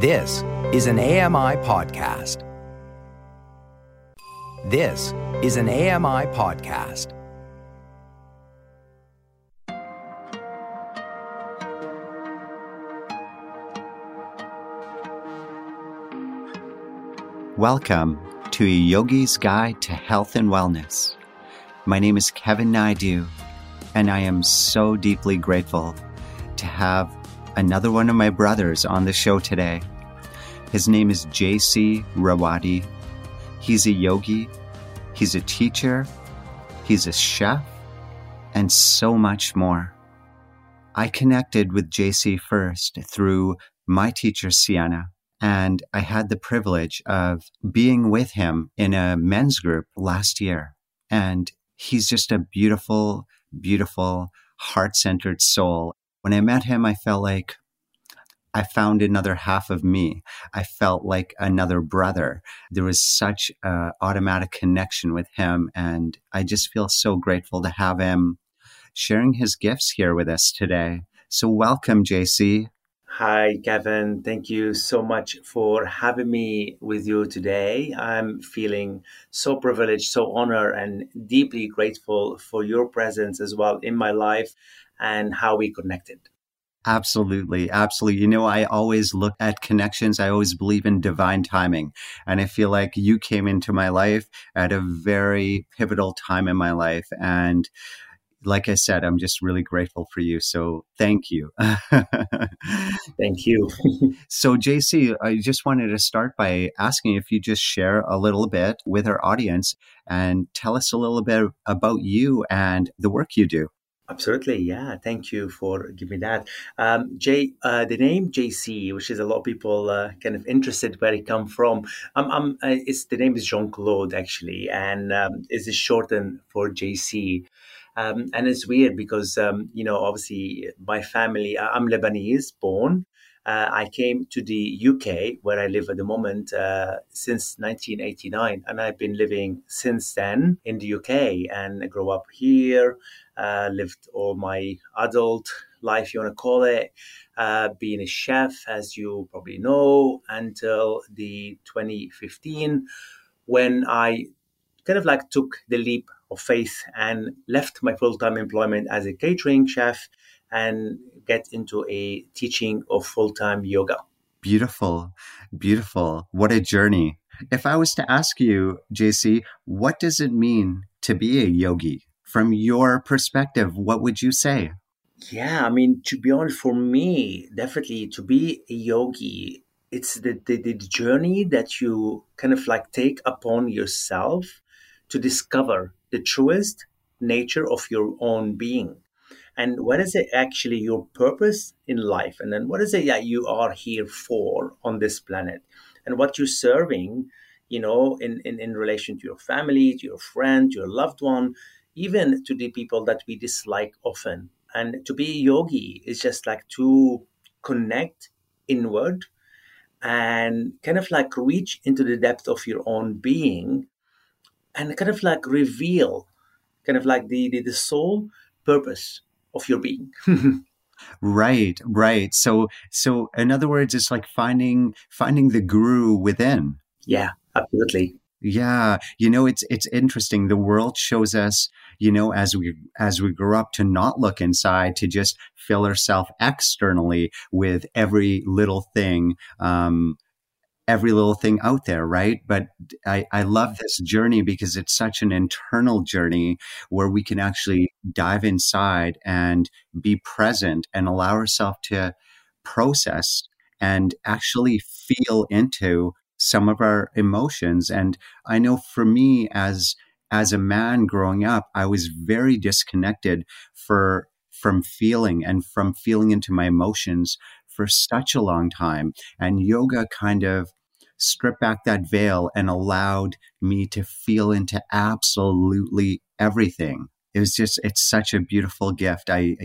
This is an AMI podcast. This is an AMI podcast. Welcome to A Yogi's Guide to Health and Wellness. My name is Kevin Naidoo, and I am so deeply grateful to have another one of my brothers on the show today. His name is JC Rawady. He's a yogi, he's a teacher, he's a chef, and so much more. I connected with JC first through my teacher, Sienna. And I had the privilege of being with him in a men's group last year. And he's just a beautiful, beautiful, heart-centered soul. When I met him, I felt like I found another half of me. I felt like another brother. There was such an automatic connection with him. And I just feel so grateful to have him sharing his gifts here with us today. So welcome, JC. Hi, Kevin. Thank you so much for having me with you today. I'm feeling so privileged, so honored, and deeply grateful for your presence as well in my life and how we connected. Absolutely. Absolutely. You know, I always look at connections. I always believe in divine timing. And I feel like you came into my life at a very pivotal time in my life. And like I said, I'm just really grateful for you. So thank you. Thank you. So JC, I just wanted to start by asking if you just share a little bit with our audience and tell us a little bit about you and the work you do. Absolutely. Yeah. Thank you for giving me that. The name JC, which is a lot of people kind of interested where it come from. The name is Jean-Claude, actually, and it's shortened for JC. And it's weird because, obviously my family, I'm Lebanese born. I came to the UK where I live at the moment since 1989. And I've been living since then in the UK, and I grew up here, lived all my adult life, you want to call it, being a chef, as you probably know, until the 2015, when I kind of like took the leap of faith and left my full-time employment as a catering chef and get into a teaching of full-time yoga. Beautiful, beautiful. What a journey. If I was to ask you, JC, what does it mean to be a yogi? From your perspective, what would you say? Yeah, I mean, to be honest, for me, definitely to be a yogi, it's the journey that you kind of like take upon yourself to discover the truest nature of your own being. And what is it actually your purpose in life? And then what is it that you are here for on this planet? And what you're serving, in relation to your family, to your friend, your loved one, even to the people that we dislike often. And to be a yogi is just like to connect inward and kind of like reach into the depth of your own being and kind of like reveal kind of like the soul purpose of your being. Right. So in other words, it's like finding the guru within. Yeah, absolutely. Yeah. It's interesting. The world shows us, as we grow up, to not look inside, to just fill ourselves externally with every little thing. Every little thing out there, right? But I love this journey because it's such an internal journey where we can actually dive inside and be present and allow ourselves to process and actually feel into some of our emotions. And I know for me, as a man growing up, I was very disconnected from feeling and from feeling into my emotions for such a long time. And yoga kind of stripped back that veil and allowed me to feel into absolutely everything. It was just, it's such a beautiful gift. I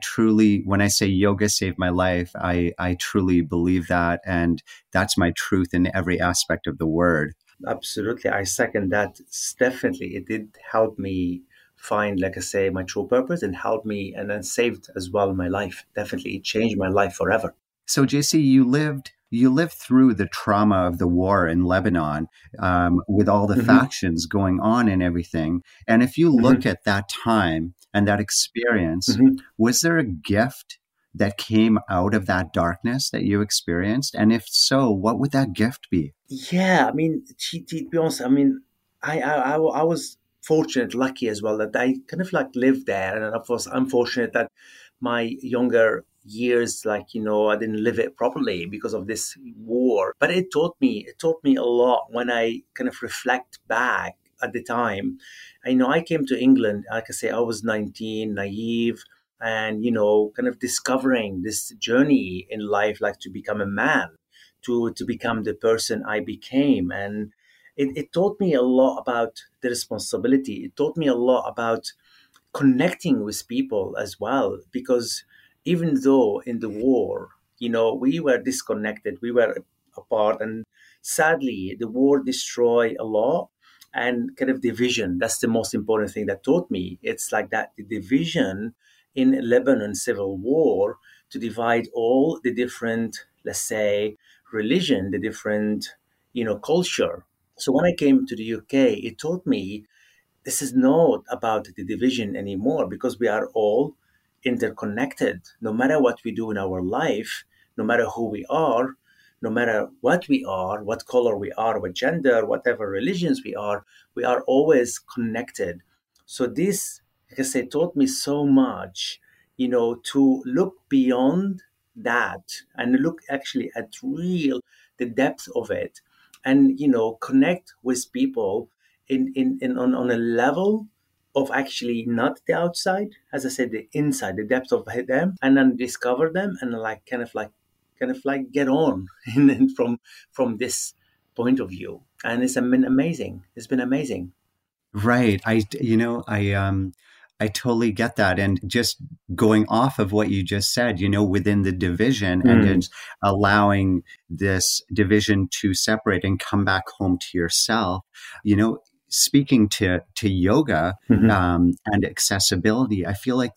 truly, when I say yoga saved my life, I truly believe that. And that's my truth in every aspect of the word. Absolutely. I second that. Definitely. It did help me find, like I say, my true purpose and helped me and then saved as well my life. Definitely changed my life forever. So JC, you lived through the trauma of the war in Lebanon with all the factions going on and everything. And if you look at that time and that experience, was there a gift that came out of that darkness that you experienced? And if so, what would that gift be? Yeah, I mean, to be honest, I mean, I was fortunate, lucky as well, that I kind of like lived there. And of course, I'm fortunate that my younger years, like, you know, I didn't live it properly because of this war. But it taught me a lot when I kind of reflect back at the time. I know I came to England, like I say, I was 19, naive, and, you know, kind of discovering this journey in life, like to become a man, to become the person I became. And it taught me a lot about the responsibility. It taught me a lot about connecting with people as well, because even though in the war, you know, we were disconnected, we were apart, and sadly, the war destroyed a lot, and kind of division, that's the most important thing that taught me. It's like that the division in Lebanon civil war to divide all the different, let's say, religion, the different, you know, culture. So when I came to the UK, it taught me this is not about the division anymore, because we are all interconnected. No matter what we do in our life, no matter who we are, no matter what we are, what color we are, what gender, whatever religions we are always connected. So this, like I say, taught me so much, you know, to look beyond that and look actually at real, the depth of it, and, you know, connect with people on a level of actually not the outside, as I said, the inside, the depth of them, and then discover them and like get on and then from this point of view. And it's been amazing. Right. I totally get that. And just going off of what you just said, you know, within the division and just allowing this division to separate and come back home to yourself, you know, speaking to yoga and accessibility, I feel like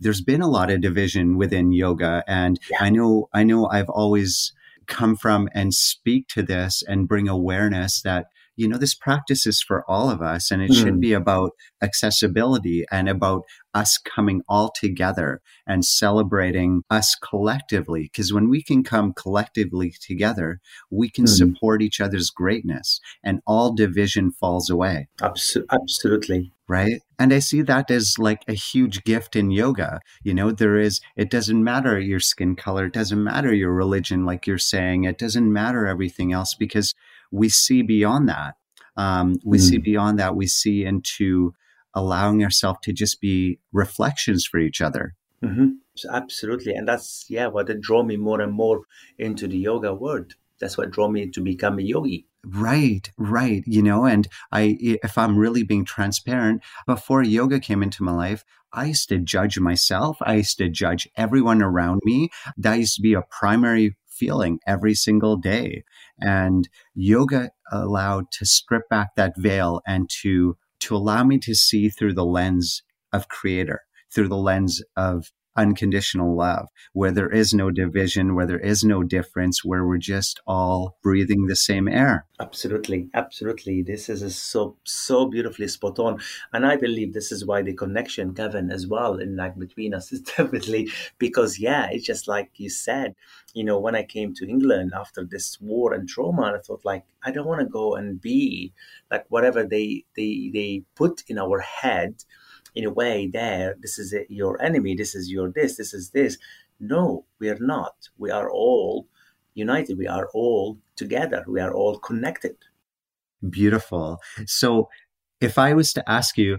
there's been a lot of division within yoga. And I know I've always come from and speak to this and bring awareness that, you know, this practice is for all of us, and it should be about accessibility and about us coming all together and celebrating us collectively. Because when we can come collectively together, we can support each other's greatness, and all division falls away. Absolutely. Right. And I see that as like a huge gift in yoga. You know, it doesn't matter your skin color. It doesn't matter your religion, like you're saying. It doesn't matter everything else, because we see beyond that. We see into allowing ourselves to just be reflections for each other. So absolutely. And that's, what drew me more and more into the yoga world. That's what drew me to become a yogi. Right. You know, and if I'm really being transparent, before yoga came into my life, I used to judge myself. I used to judge everyone around me. That used to be a primary feeling every single day. And yoga allowed to strip back that veil and to allow me to see through the lens of creator, through the lens of unconditional love, where there is no division, where there is no difference, where we're just all breathing the same air. Absolutely. This is so beautifully spot on. And I believe this is why the connection, Kevin, as well, in like between us is definitely because, it's just like you said, you know, when I came to England after this war and trauma, I thought like, I don't want to go and be like whatever they put in our head. In a way, there, this is your enemy, this is your this, this is this. No, we are not. We are all united. We are all together. We are all connected. Beautiful. So if I was to ask you,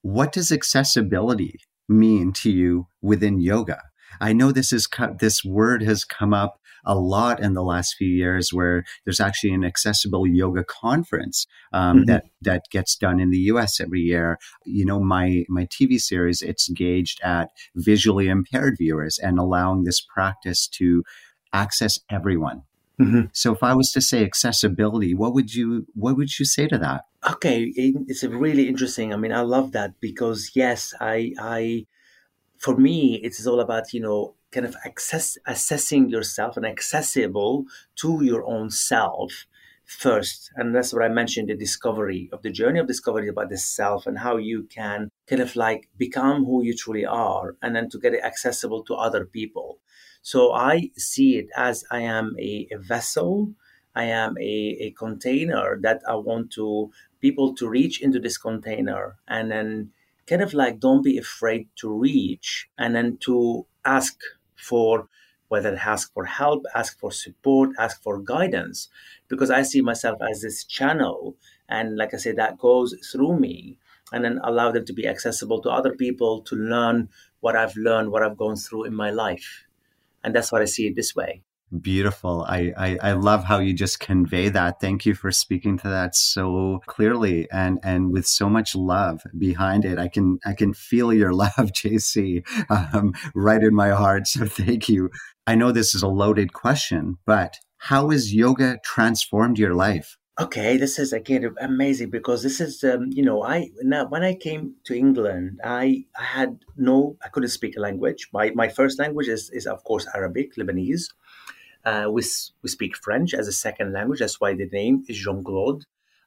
what does accessibility mean to you within yoga? I know this word has come up a lot in the last few years, where there's actually an accessible yoga conference that gets done in the U.S. every year. You know, my TV series, it's gauged at visually impaired viewers and allowing this practice to access everyone. So if I was to say accessibility, what would you say to that? Okay, it's a really interesting. I mean, I love that because for me, it is all about, you know, kind of assessing yourself and accessible to your own self first. And that's what I mentioned, the discovery of the journey of discovery about the self and how you can kind of like become who you truly are and then to get it accessible to other people. So I see it as I am a vessel. I am a container that I want to people to reach into this container and then kind of like don't be afraid to reach and then to ask for whether ask for help, ask for support, ask for guidance, because I see myself as this channel. And like I said, that goes through me and then allow them to be accessible to other people to learn, what I've gone through in my life. And that's why I see it this way. Beautiful. I love how you just convey that. Thank you for speaking to that so clearly and with so much love behind it. I can feel your love, JC, right in my heart. So thank you. I know this is a loaded question, but how has yoga transformed your life? Okay, this is again amazing because this is when I came to England, I couldn't speak a language. My first language is of course Arabic, Lebanese. We speak French as a second language. That's why the name is Jean-Claude.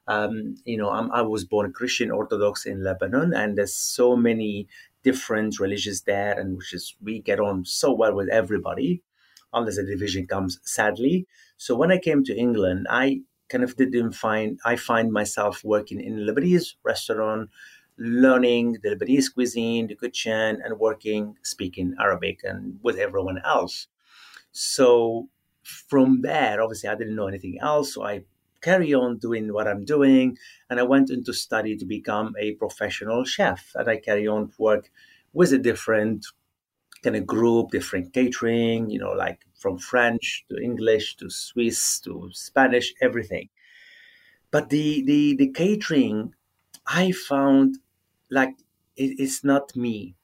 I was born Christian Orthodox in Lebanon, and there's so many different religions there, and which is we get on so well with everybody, unless a division comes, sadly. So when I came to England, I kind of find myself working in a Lebanese restaurant, learning the Lebanese cuisine, the kitchen, and speaking Arabic and with everyone else. So from there, obviously, I didn't know anything else. So I carry on doing what I'm doing. And I went into study to become a professional chef. And I carry on to work with a different kind of group, different catering, like from French to English to Swiss to Spanish, everything. But the catering, I found like it's not me.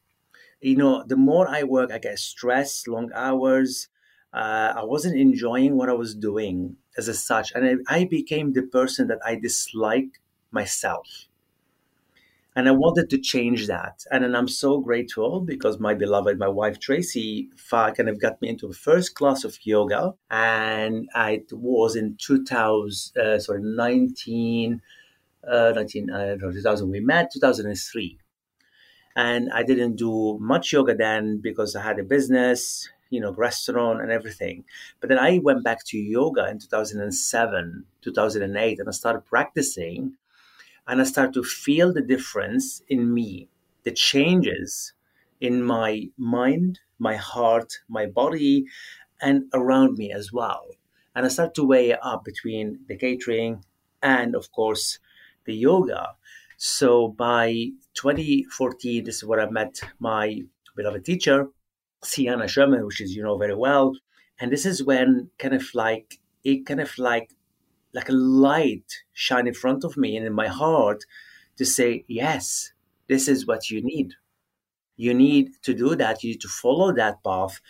The more I work, I get stressed, long hours. I wasn't enjoying what I was doing as such. And I became the person that I dislike myself. And I wanted to change that. And then I'm so grateful because my wife, Tracy, kind of got me into the first class of yoga. And it was in 2000, we met 2003. And I didn't do much yoga then because I had a business, restaurant and everything. But then I went back to yoga in 2007, 2008, and I started practicing. And I started to feel the difference in me, the changes in my mind, my heart, my body, and around me as well. And I started to weigh up between the catering and, of course, the yoga. So by 2014, this is where I met my beloved teacher, Sienna Sherman, which is, very well. And this is when kind of like a light shine in front of me and in my heart to say, yes, this is what you need. You need to do that. You need to follow that path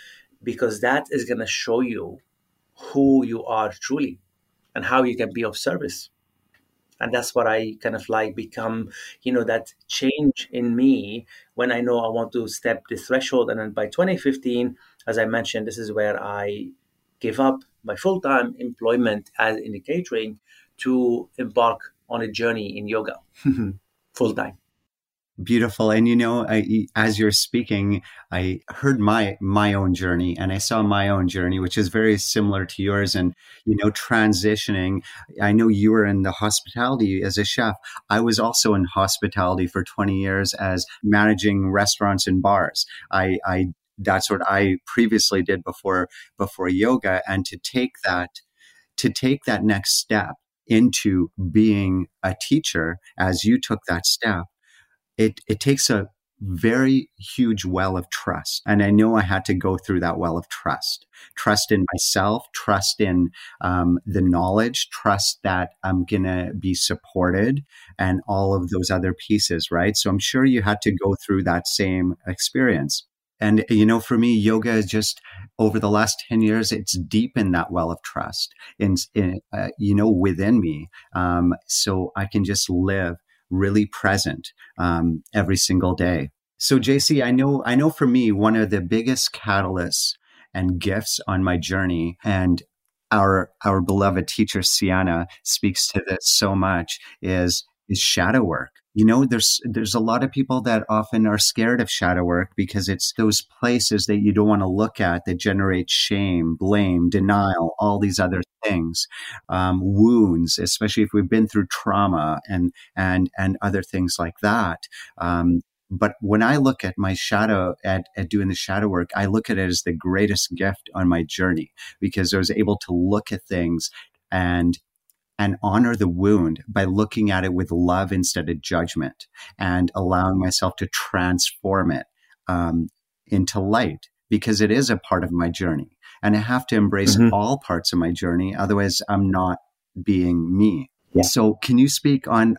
because that is going to show you who you are truly and how you can be of service. And that's what I kind of like become, that change in me when I know I want to step the threshold. And then by 2015, as I mentioned, this is where I gave up my full-time employment as in the catering to embark on a journey in yoga full-time. Beautiful. And, as you're speaking, I heard my own journey and I saw my own journey, which is very similar to yours. And, transitioning, I know you were in the hospitality as a chef. I was also in hospitality for 20 years as managing restaurants and bars. That's what I previously did before yoga. And to take that next step into being a teacher, as you took that step, it takes a very huge well of trust. And I know I had to go through that well of trust in myself, trust in the knowledge, trust that I'm going to be supported and all of those other pieces, right? So I'm sure you had to go through that same experience. And, for me, yoga is just over the last 10 years, it's deepened that well of trust in within me. So I can just live really present every single day. So JC, I know for me, one of the biggest catalysts and gifts on my journey. And our beloved teacher, Sienna, speaks to this so much, is shadow work. You know, there's a lot of people that often are scared of shadow work because it's those places that you don't want to look at that generate shame, blame, denial, all these other things, wounds, especially if we've been through trauma and other things like that. But when I look at my shadow, at doing the shadow work, I look at it as the greatest gift on my journey because I was able to look at things and honor the wound by looking at it with love instead of judgment and allowing myself to transform it into light, because it is a part of my journey. And I have to embrace all parts of my journey. Otherwise, I'm not being me. Yeah. So can you speak on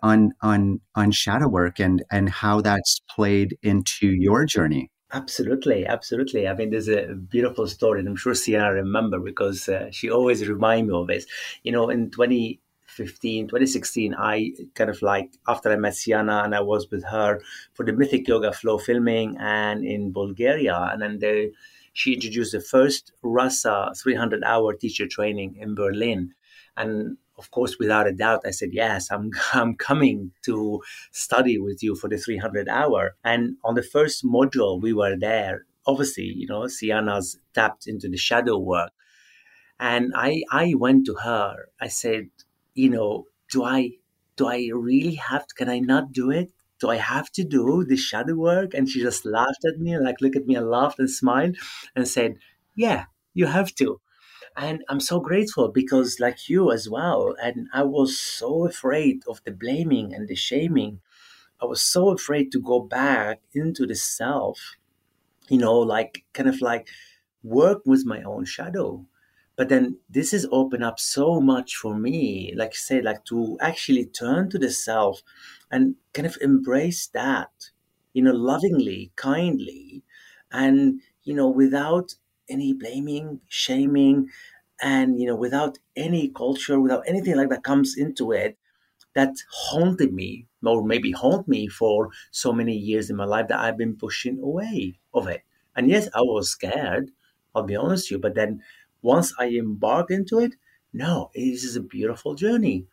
shadow work and how that's played into your journey? Absolutely. Absolutely. I mean, there's a beautiful story, and I'm sure Sienna remember because she always reminds me of this. You know, in 2016, I kind of like, after I met Sienna and I was with her for the Mythic Yoga Flow filming and in Bulgaria, and then she introduced the first RASA 300-hour teacher training in Berlin. And of course, without a doubt, I said, yes, I'm coming to study with you for the 300-hour. And on the first module, we were there. Obviously, you know, Sienna's tapped into the shadow work. And I went to her. I said, you know, do I really have to, can I not do it? Do I have to do the shadow work? And she just laughed at me, like looked at me and laughed and smiled and said, yeah, you have to. And I'm so grateful because, like you as well, and I was so afraid of the blaming and the shaming. I was so afraid to go back into the self, you know, like kind of like work with my own shadow. But then this has opened up so much for me, like I say, like to actually turn to the self and kind of embrace that, you know, lovingly, kindly, and, you know, without any blaming, shaming, and, you know, without any culture, without anything like that comes into it, that haunted me, or maybe haunt me for so many years in my life that I've been pushing away of it. And yes, I was scared, I'll be honest with you, but then once I embarked into it, no, it is a beautiful journey.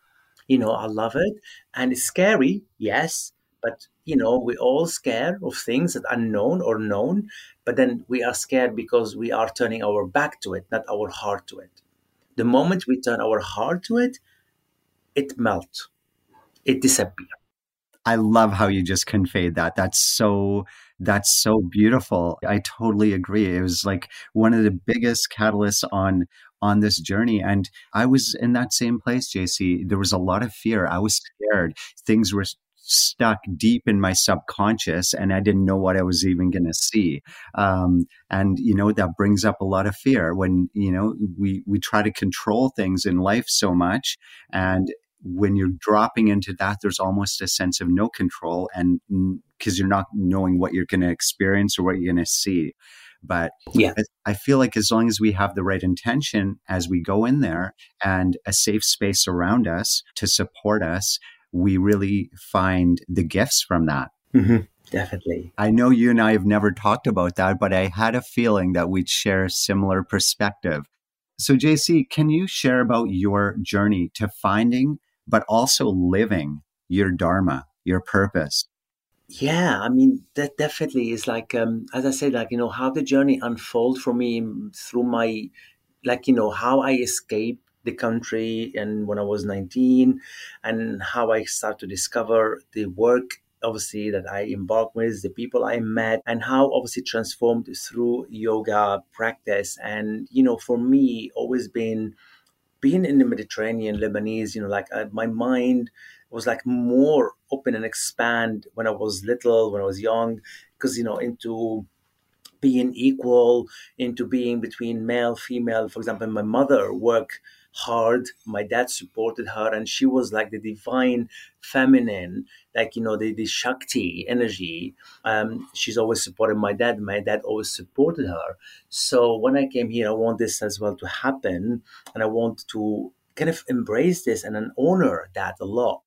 You know, I love it. And it's scary, yes, but, you know, we're all scared of things that are unknown or known, but then we are scared because we are turning our back to it, not our heart to it. The moment we turn our heart to it, it melts. It disappears. I love how you just conveyed that. That's so beautiful. I totally agree. It was like one of the biggest catalysts on this journey. And I was in that same place, JC. There was a lot of fear. I was scared. Things were stuck deep in my subconscious, and I didn't know what I was even going to see. And, you know, that brings up a lot of fear when, you know, we try to control things in life so much. And when you're dropping into that, there's almost a sense of no control, and because you're not knowing what you're going to experience or what you're going to see. But yeah, I feel like as long as we have the right intention as we go in there and a safe space around us to support us, we really find the gifts from that. Mm-hmm. Definitely. I know you and I have never talked about that, but I had a feeling that we'd share a similar perspective. So JC, can you share about your journey to finding, but also living your Dharma, your purpose? Yeah, I mean, that definitely is like, as I said, like, you know, how the journey unfolded for me through my, like, you know, how I escaped the country and when I was 19, and how I start to discover the work, obviously, that I embarked with, the people I met, and how obviously transformed through yoga practice. And, you know, for me, always been being in the Mediterranean, Lebanese, you know, like my mind was like more open and expand when I was little, when I was young, because, you know, into being equal, into being between male, female. For example, my mother worked hard, my dad supported her, and she was like the divine feminine, like, you know, the Shakti energy. She's always supported my dad, and my dad always supported her. So when I came here, I want this as well to happen, and I want to kind of embrace this and then honor that a lot.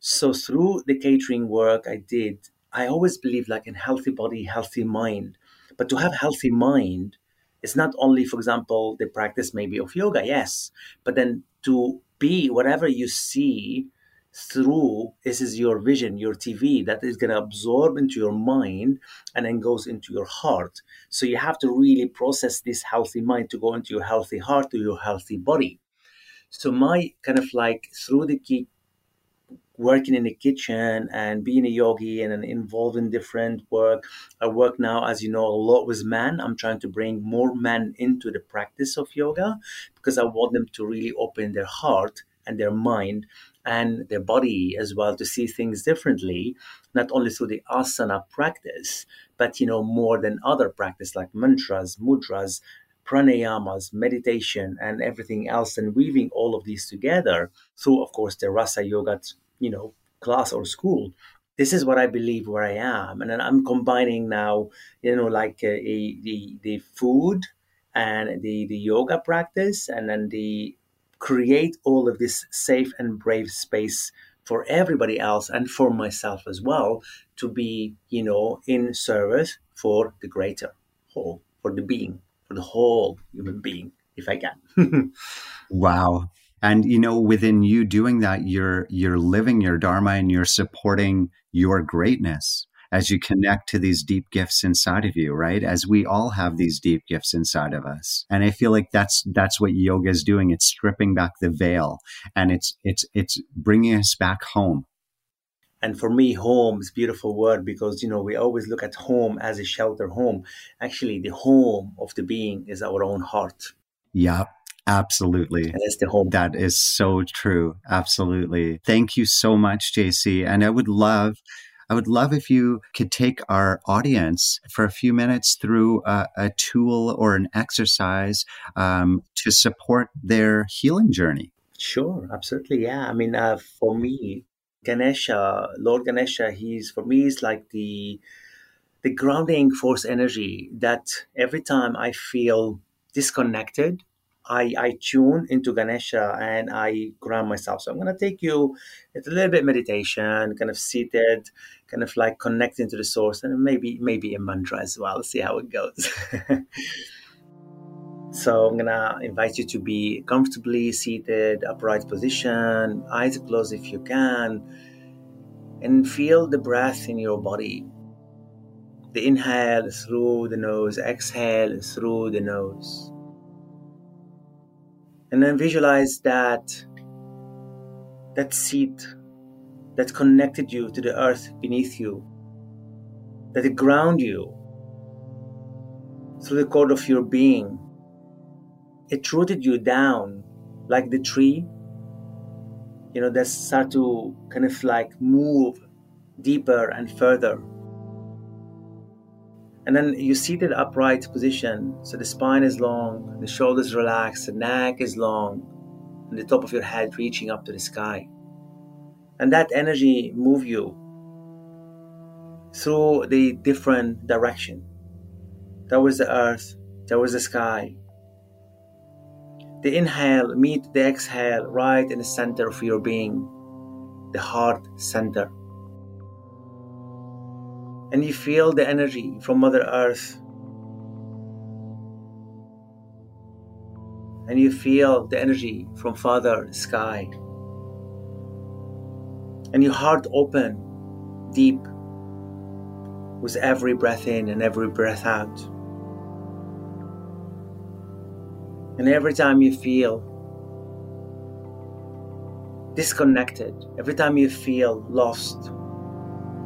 So through the catering work I did, I always believed like in healthy body, healthy mind. But to have healthy mind, It's not only, for example, the practice maybe of yoga, yes, but then to be whatever you see through, this is your vision, your TV, that is going to absorb into your mind and then goes into your heart. So you have to really process this healthy mind to go into your healthy heart, to your healthy body. So my kind of like through the key, working in the kitchen and being a yogi and involved in different work. I work now, as you know, a lot with men. I'm trying to bring more men into the practice of yoga because I want them to really open their heart and their mind and their body as well to see things differently, not only through the asana practice, but, you know, more than other practice like mantras, mudras, pranayamas, meditation, and everything else, and weaving all of these together through, of course, the Rasa yoga, you know, class or school. This is what I believe where I am. And then I'm combining now, you know, like the food and the yoga practice, and then the create all of this safe and brave space for everybody else and for myself as well to be, you know, in service for the greater whole, for the being, for the whole human being, if I can. Wow. And, you know, within you doing that, you're living your Dharma and you're supporting your greatness as you connect to these deep gifts inside of you, right? As we all have these deep gifts inside of us. And I feel like that's what yoga is doing. It's stripping back the veil and it's bringing us back home. And for me, home is a beautiful word because, you know, we always look at home as a shelter home. Actually, the home of the being is our own heart. Yeah. Absolutely. That's the whole. That is so true. Absolutely. Thank you so much, JC. And I would love if you could take our audience for a few minutes through a tool or an exercise to support their healing journey. Sure. Absolutely. Yeah. I mean, for me, Ganesha, Lord Ganesha, he's like the grounding force energy that every time I feel disconnected, I tune into Ganesha and I ground myself. So I'm going to take you a little bit meditation, kind of seated, kind of like connecting to the source, and maybe a mantra as well. See how it goes. So I'm going to invite you to be comfortably seated, upright position, eyes closed if you can, and feel the breath in your body. The inhale through the nose, exhale through the nose. And then visualize that seat that connected you to the earth beneath you, that it ground you through the core of your being. It rooted you down like the tree, you know, that start to kind of like move deeper and further. And then you seated upright position. So the spine is long, the shoulders relaxed, the neck is long, and the top of your head reaching up to the sky. And that energy moves you through the different direction. Towards the earth, towards the sky. The inhale meet the exhale right in the center of your being, the heart center. And you feel the energy from Mother Earth. And you feel the energy from Father Sky. And your heart open, deep, with every breath in and every breath out. And every time you feel disconnected, every time you feel lost,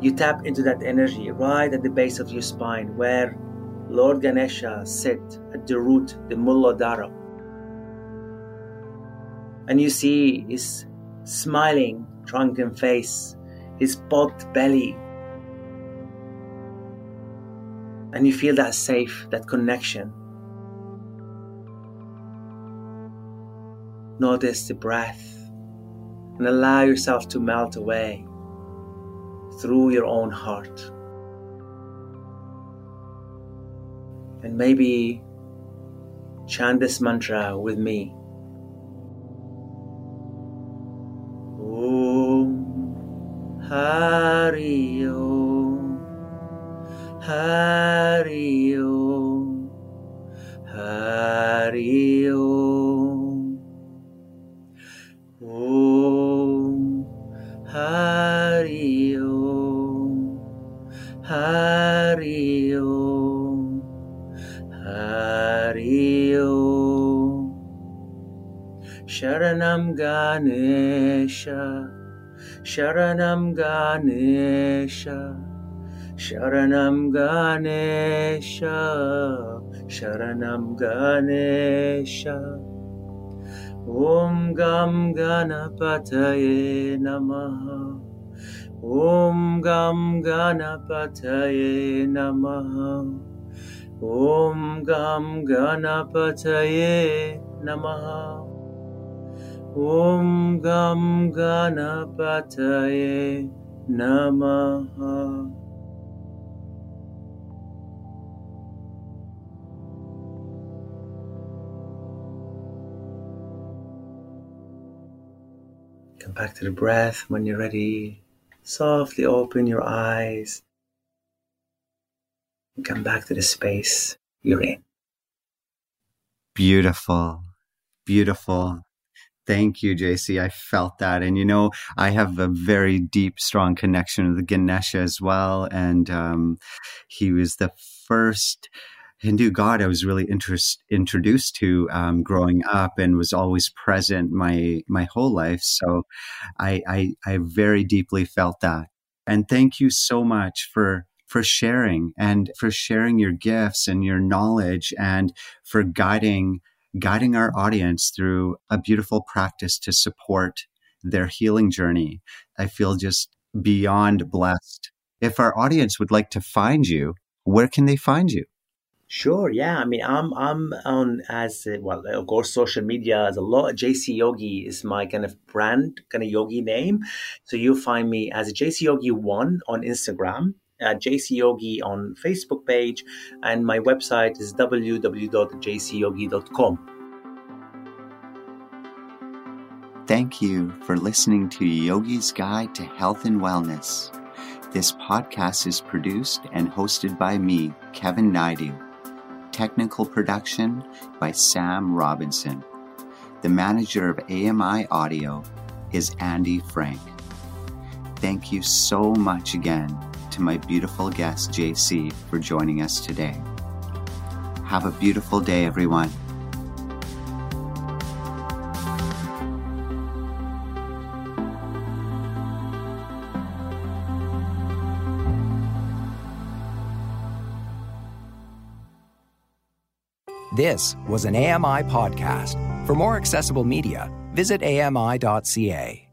you tap into that energy right at the base of your spine where Lord Ganesha sits at the root, the Muladhara. And you see his smiling drunken face, his pot belly. And you feel that safe, that connection. Notice the breath and allow yourself to melt away through your own heart. And maybe chant this mantra with me. Om Hari Om Hari Om Hari Sharanam Ganesha, Sharanam Ganesha, Sharanam Ganesha, Sharanam Ganesha. Om Gam Ganapataye Namaha, Om Gam Ganapataye Namaha, Om Gam Ganapataye Namaha, Om Gam Ganapataye Namaha. Come back to the breath when you're ready. Softly open your eyes. Come back to the space you're in. Beautiful. Beautiful. Thank you, JC. I felt that. And, you know, I have a very deep, strong connection with Ganesha as well. And he was the first Hindu god I was really introduced to growing up, and was always present my whole life. So I very deeply felt that. And thank you so much for sharing, and for sharing your gifts and your knowledge, and for guiding our audience through a beautiful practice to support their healing journey. I feel just beyond blessed. If our audience would like to find you, where can they find you? Sure. Yeah. I mean, I'm on, as well, of course, social media as a lot. JC Yogi is my kind of brand, kind of yogi name. So you'll find me as JC Yogi 1 on Instagram, at JC Yogi on Facebook page, and my website is www.jcyogi.com. Thank you for listening to Yogi's Guide to Health and Wellness. This podcast is produced and hosted by me, Kevin Naidoo. Technical production by Sam Robinson. The manager of AMI Audio is Andy Frank. Thank you so much again to my beautiful guest, JC, for joining us today. Have a beautiful day, everyone. This was an AMI podcast. For more accessible media, visit AMI.ca.